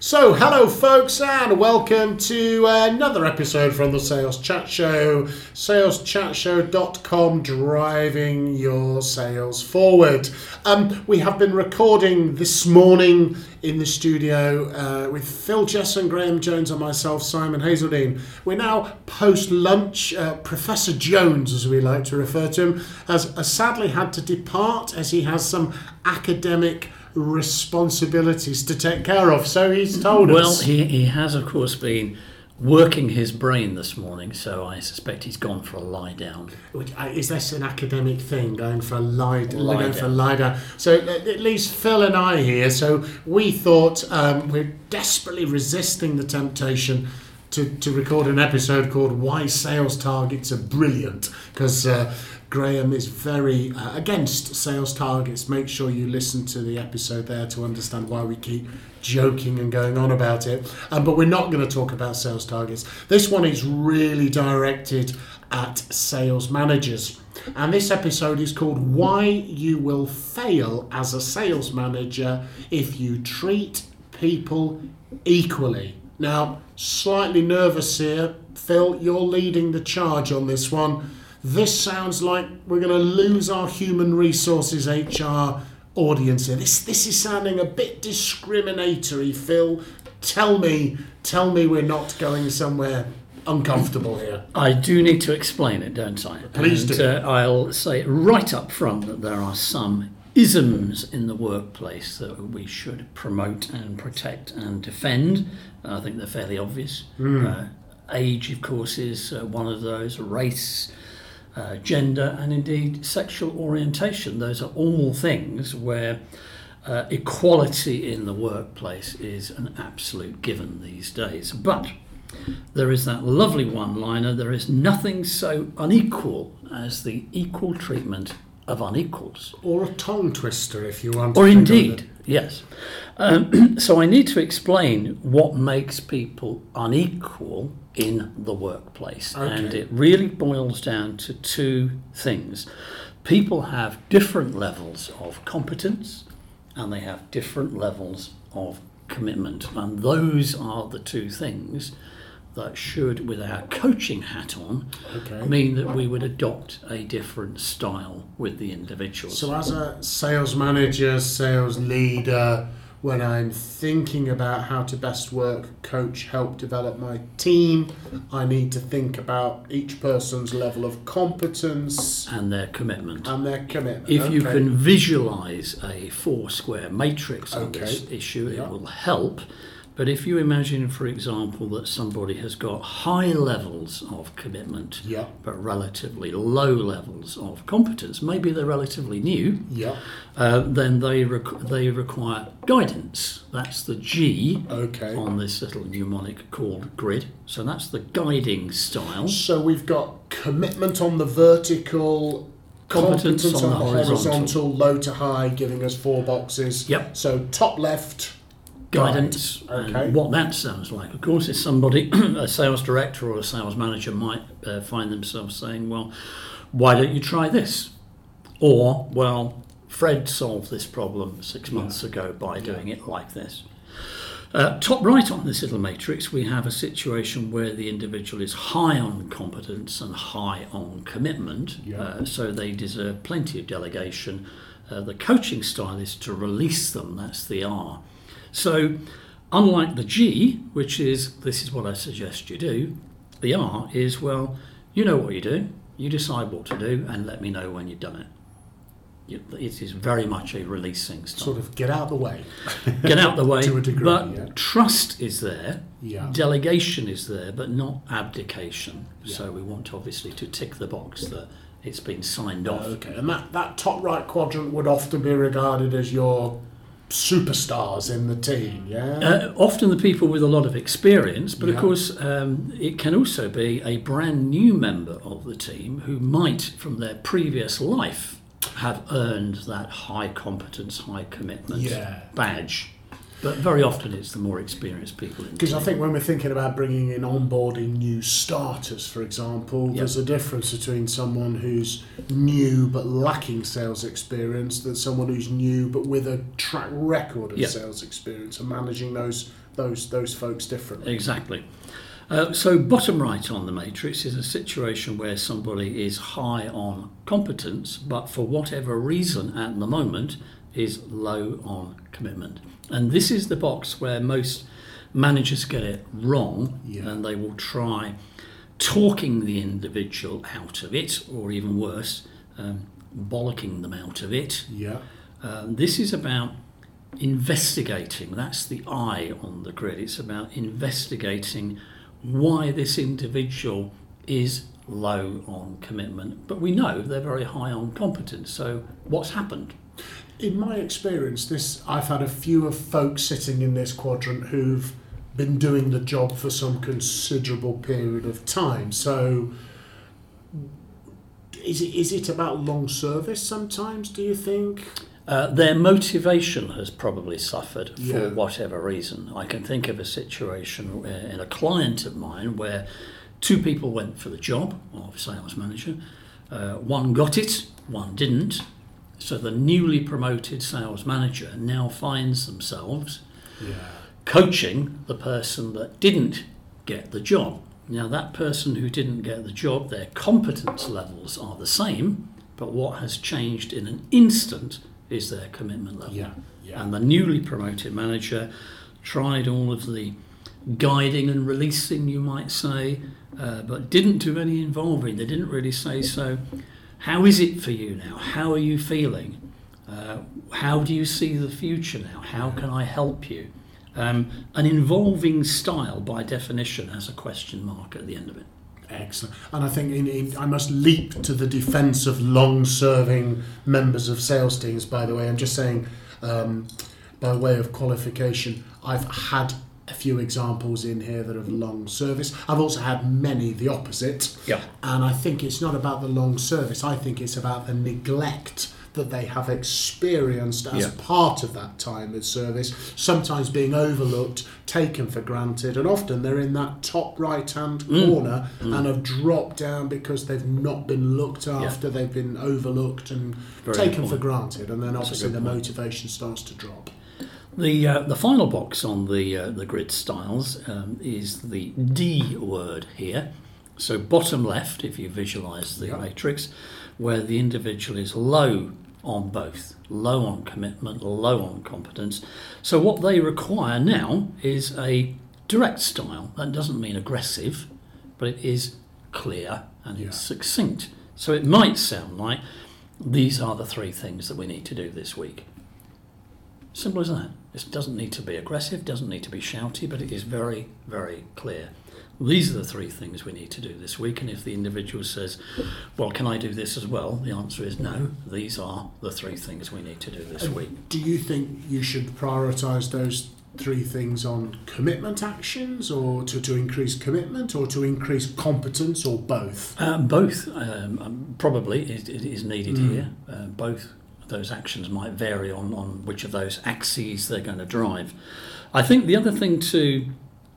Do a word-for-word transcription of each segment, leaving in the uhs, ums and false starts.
So, hello folks and welcome to another episode from the Sales Chat Show, sales chat show dot com, driving your sales forward. Um, we have been recording this morning in the studio uh, with Phil Jesson, Graham Jones and myself, Simon Hazeldean. We're now post-lunch. uh, Professor Jones, as we like to refer to him, has uh, sadly had to depart as he has some academic responsibilities to take care of, so he's told well, us. Well, he, he has, of course, been working his brain this morning, so I suspect he's gone for a lie down. Is this an academic thing, going for a lie, lie going down? For a lie down? So at least Phil and I here, so we thought um, we're desperately resisting the temptation to, to record an episode called Why Sales Targets Are Brilliant, because uh, Graham is very uh, against sales targets. Make sure you listen to the episode there to understand why we keep joking and going on about it. Um, but we're not going to talk about sales targets. This one is really directed at sales managers. And this episode is called Why You Will Fail as a Sales Manager If You Treat People Equally. Now, slightly nervous here. Phil, you're leading the charge on this one. This sounds like we're going to lose our human resources H R audience here. This this is sounding a bit discriminatory, Phil. Tell me, tell me we're not going somewhere uncomfortable here. I do need to explain it, don't I? Please and, do. Uh, I'll say right up front that there are some isms in the workplace that we should promote and protect and defend. I think they're fairly obvious. Mm. Uh, age, of course, is uh, one of those. Race. Uh, gender and indeed sexual orientation. Those are all things where uh, equality in the workplace is an absolute given these days. But there is that lovely one-liner, there is nothing so unequal as the equal treatment of unequals. Or a tongue twister if you want. Or indeed, yes. Um, so I need to explain what makes people unequal in the workplace. Okay. And it really boils down to two things. People have different levels of competence and they have different levels of commitment. And those are the two things that should, with our coaching hat on, okay, mean that we would adopt a different style with the individuals. So as a sales manager, sales leader, when I'm thinking about how to best work, coach, help develop my team, I need to think about each person's level of competence. And their commitment. And their commitment. If okay. you can visualise a four-square matrix on okay. this issue, yeah. it will help. But if you imagine, for example, that somebody has got high levels of commitment, yeah. but relatively low levels of competence, maybe they're relatively new, yeah. uh, then they requ- they require guidance. That's the G okay. on this little mnemonic called grid. So that's the guiding style. So we've got commitment on the vertical, competence, competence on, on the horizontal. horizontal, low to high, giving us four boxes. Yep. So top left. Guidance. Right. Okay. And what that sounds like, of course, is somebody, a sales director or a sales manager, might uh, find themselves saying, well, why don't you try this? Or, well, Fred solved this problem six yeah. months ago by yeah. doing it like this. Uh, top right on this little matrix, we have a situation where the individual is high on competence and high on commitment, yeah. uh, so they deserve plenty of delegation. Uh, the coaching style is to release them, that's the R. So, unlike the G, which is, this is what I suggest you do, the R is, well, you know what you do, you decide what to do, and let me know when you've done it. It is very much a releasing style. Sort of get out of the way. Get out of the way. To a degree, but yeah. trust is there, yeah. delegation is there, but not abdication. Yeah. So we want, obviously, to tick the box that it's been signed off. Okay, and that, that top right quadrant would often be regarded as your superstars in the team, yeah? Uh, often the people with a lot of experience, but yeah. of course um, it can also be a brand new member of the team who might, from their previous life, have earned that high competence, high commitment yeah. badge. But very often it's the more experienced people. Because I think when we're thinking about bringing in onboarding new starters, for example, yep. there's a difference between someone who's new but lacking sales experience than someone who's new but with a track record of yep. sales experience, and managing those those those folks differently. Exactly. Uh, so bottom right on the matrix is a situation where somebody is high on competence, but for whatever reason at the moment is low on commitment. And this is the box where most managers get it wrong, yeah. and they will try talking the individual out of it, or even worse, um, bollocking them out of it. Yeah. Um, this is about investigating. That's the I on the grid. It's about investigating why this individual is low on commitment. But we know they're very high on competence, so what's happened? In my experience, this I've had a few of folks sitting in this quadrant who've been doing the job for some considerable period of time. So is it, is it about long service sometimes, do you think? Uh, their motivation has probably suffered for yeah. whatever reason. I can think of a situation where, in a client of mine where two people went for the job of sales manager. Uh, one got it, one didn't. So the newly promoted sales manager now finds themselves yeah. coaching the person that didn't get the job. Now that person who didn't get the job, their competence levels are the same, but what has changed in an instant is their commitment level. Yeah. Yeah. And the newly promoted manager tried all of the guiding and releasing, you might say, uh, but didn't do any involving. They didn't really say, so how is it for you now? How are you feeling? Uh, how do you see the future now? How can I help you? Um, an involving style, by definition, has a question mark at the end of it. Excellent. And I think in, in, I must leap to the defence of long-serving members of sales teams, by the way. I'm just saying, um, by way of qualification, I've had a few examples in here that have long service. I've also had many the opposite. Yeah. And I think it's not about the long service. I think it's about the neglect that they have experienced as yeah. part of that time of service, sometimes being overlooked, taken for granted, and often they're in that top right-hand mm. corner mm. and have dropped down because they've not been looked after, yeah. they've been overlooked and Very taken important. for granted, and then That's obviously the motivation starts to drop. The uh, the final box on the uh, the grid styles um, is the D word here. So bottom left, if you visualise the yeah. matrix, where the individual is low on both, low on commitment, low on competence. So what they require now is a direct style. That doesn't mean aggressive, but it is clear and yeah. it's succinct. So it might sound like these are the three things that we need to do this week. Simple as that. It doesn't need to be aggressive, doesn't need to be shouty, but it is very, very clear. These are the three things we need to do this week, and if the individual says, well, can I do this as well? The answer is no. These are the three things we need to do this week. Do you think you should prioritise those three things on commitment actions, or to, to increase commitment, or to increase competence, or both? Um, both, um, probably, is, is needed mm. here. Uh, both. Those actions might vary on, on which of those axes they're going to drive. I think the other thing to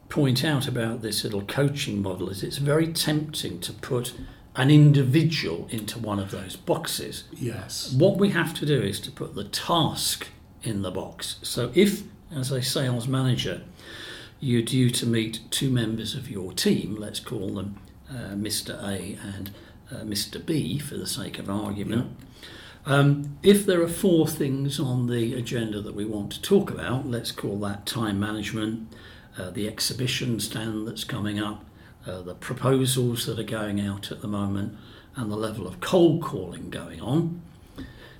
point out about this little coaching model is it's very tempting to put an individual into one of those boxes. Yes. What we have to do is to put the task in the box. So if, as a sales manager, you're due to meet two members of your team, let's call them uh, Mister A and uh, Mister B for the sake of argument, yeah. Um, if there are four things on the agenda that we want to talk about, let's call that time management, uh, the exhibition stand that's coming up, uh, the proposals that are going out at the moment, and the level of cold calling going on,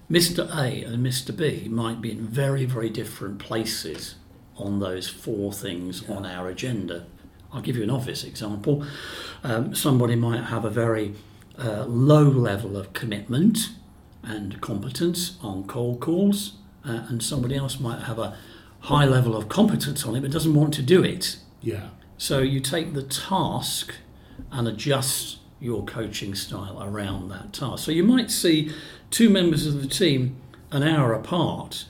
Mister A and Mister B might be in very, very different places on those four things yeah. on our agenda. I'll give you an obvious example. Um, somebody might have a very uh, low level of commitment and competence on cold calls, uh, and somebody else might have a high level of competence on it but doesn't want to do it. Yeah. So you take the task and adjust your coaching style around that task. So you might see two members of the team an hour apart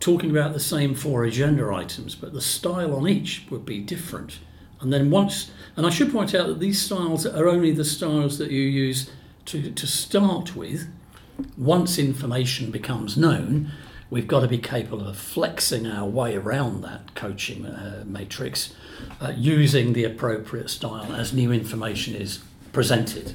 talking about the same four agenda items, but the style on each would be different. And then once, and I should point out that these styles are only the styles that you use to, to start with. Once information becomes known, we've got to be capable of flexing our way around that coaching uh, matrix, uh, using the appropriate style as new information is presented.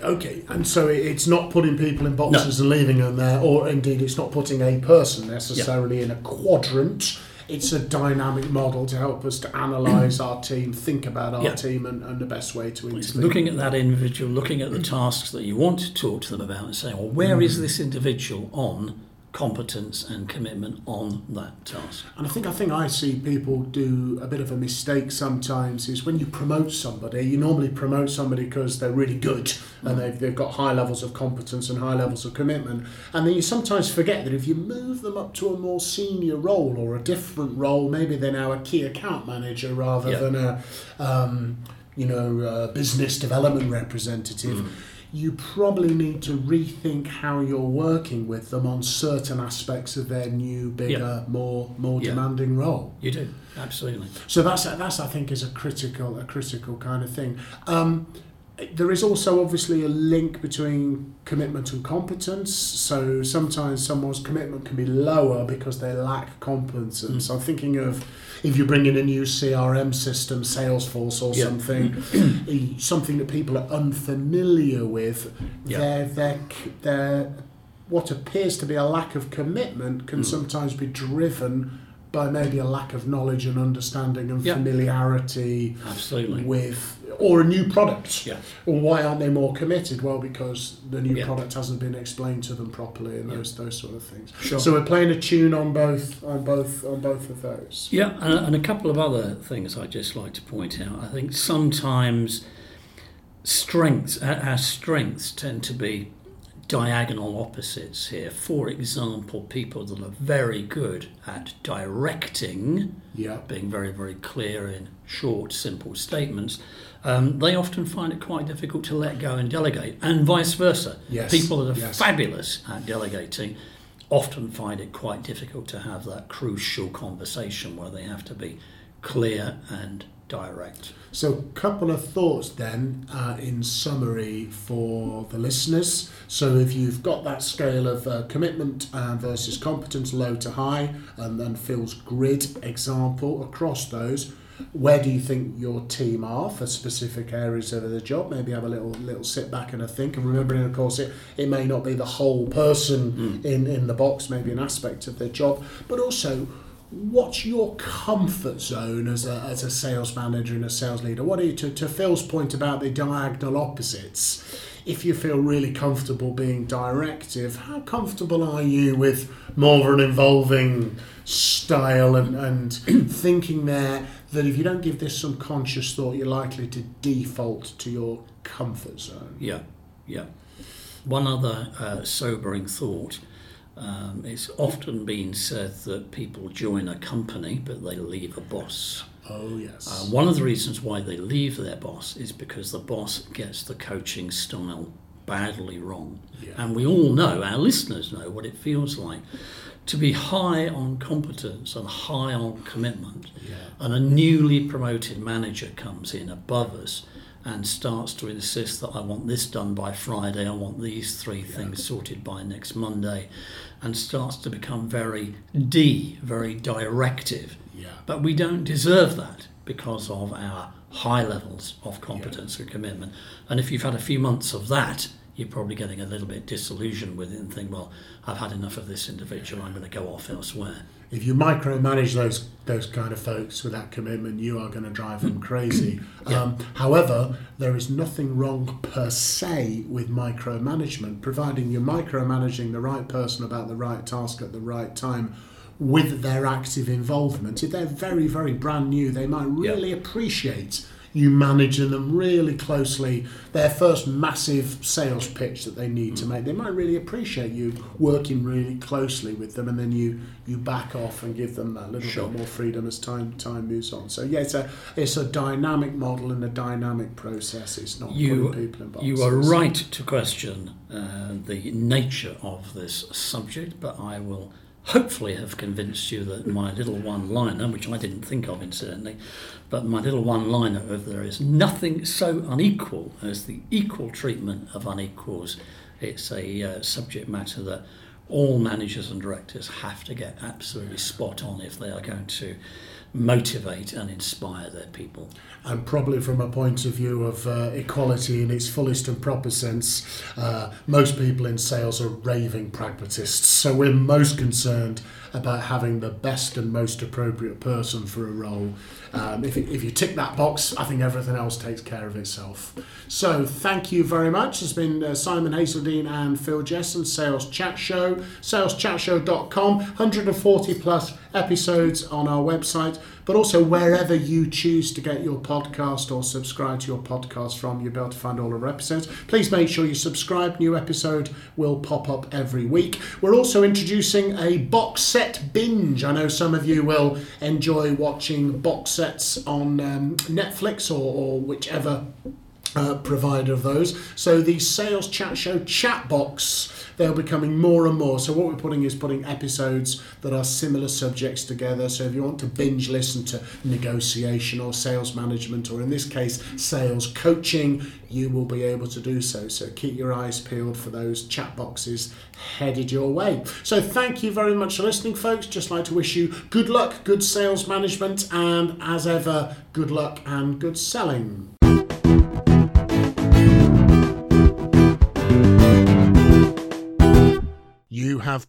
Okay, and so it's not putting people in boxes no. and leaving them there, or indeed it's not putting a person necessarily yeah. in a quadrant. It's a dynamic model to help us to analyse our team, think about our yeah. team and, and the best way to intervene. It's looking at that individual, looking at the tasks that you want to talk to them about and saying, well, where mm. is this individual on competence and commitment on that task? And I think I think I see people do a bit of a mistake sometimes is when you promote somebody, you normally promote somebody because they're really good and they've, they've got high levels of competence and high levels of commitment. And then you sometimes forget that if you move them up to a more senior role or a different role, maybe they're now a key account manager rather yep. than a um, you know a business development representative. Mm. You probably need to rethink how you're working with them on certain aspects of their new, bigger, yeah. more more yeah. demanding role. You do, absolutely. So that's that's I think is a critical a critical kind of thing. Um, there is also obviously a link between commitment and competence. So sometimes someone's commitment can be lower because they lack competence. Mm. So I'm thinking of if you bring in a new C R M system, Salesforce or yeah. something, something that people are unfamiliar with, yeah. their, their, their, what appears to be a lack of commitment can mm. sometimes be driven by maybe a lack of knowledge and understanding and yep. familiarity absolutely. With, or a new product. Yeah. Well, why aren't they more committed? Well, because the new yep. product hasn't been explained to them properly and yep. those those sort of things. Sure. So we're playing a tune on both on both on both of those. Yeah, and, and a couple of other things I'd just like to point out. I think sometimes strengths, our strengths tend to be diagonal opposites here. For example, people that are very good at directing, yeah. being very, very clear in short, simple statements, um, they often find it quite difficult to let go and delegate, and vice versa. Yes. People that are yes. fabulous at delegating often find it quite difficult to have that crucial conversation where they have to be clear and direct. So a couple of thoughts then uh, in summary for the listeners. So if you've got that scale of uh, commitment uh, versus competence, low to high, and then Phil's grid example across those, where do you think your team are for specific areas of the job? Maybe have a little little sit back and a think, and remembering, of course, it, it may not be the whole person mm. in, in the box, maybe an aspect of their job, but also what's your comfort zone as a as a sales manager and a sales leader? What are you, to, to Phil's point about the diagonal opposites, if you feel really comfortable being directive, how comfortable are you with more of an involving style and, and thinking there that if you don't give this some conscious thought, you're likely to default to your comfort zone? Yeah, yeah. One other uh, sobering thought. Um, it's often been said that people join a company, but they leave a boss. Oh, yes. Uh, one of the reasons why they leave their boss is because the boss gets the coaching style badly wrong. Yeah. And we all know, our listeners know, what it feels like to be high on competence and high on commitment. Yeah. And a newly promoted manager comes in above us and starts to insist that I want this done by Friday, I want these three yeah. things sorted by next Monday, and starts to become very D, very directive. Yeah. But we don't deserve that because of our high levels of competence yeah. and commitment. And if you've had a few months of that, you're probably getting a little bit disillusioned with it and think, well, I've had enough of this individual, I'm going to go off elsewhere. If you micromanage those those kind of folks with that commitment, you are going to drive them crazy. yeah. um, however, there is nothing wrong per se with micromanagement, providing you're micromanaging the right person about the right task at the right time with their active involvement. If they're very, very brand new, they might really yeah. appreciate you managing them really closely. Their first massive sales pitch that they need mm. to make, they might really appreciate you working really closely with them, and then you you back off and give them a little sure. bit more freedom as time time moves on. So yeah, it's a it's a dynamic model and a dynamic process. It's not you, putting people in boxes. You are right to question uh, the nature of this subject, but I will hopefully have convinced you that my little one-liner, which I didn't think of incidentally, but my little one-liner of there is nothing so unequal as the equal treatment of unequals. It's a uh, subject matter that all managers and directors have to get absolutely spot on if they are going to motivate and inspire their people. And probably from a point of view of uh, equality in its fullest and proper sense, uh, most people in sales are raving pragmatists, so we're most concerned about having the best and most appropriate person for a role. Um, if, if you tick that box, I think everything else takes care of itself. So thank you very much. It's been uh, Simon Hazeldean and Phil Jesson, Sales Chat Show, sales chat show dot com, one hundred forty plus episodes on our website, but also wherever you choose to get your podcast or subscribe to your podcast from, you'll be able to find all our episodes. Please make sure you subscribe. New episode will pop up every week. We're also introducing a box set binge. I know some of you will enjoy watching box sets on um, Netflix or, or whichever uh, provider of those. So the Sales Chat Show chat box, they'll be coming more and more. So what we're putting is putting episodes that are similar subjects together. So if you want to binge listen to negotiation or sales management, or in this case, sales coaching, you will be able to do so. So keep your eyes peeled for those chat boxes headed your way. So thank you very much for listening, folks. Just like to wish you good luck, good sales management, and as ever, good luck and good selling. You have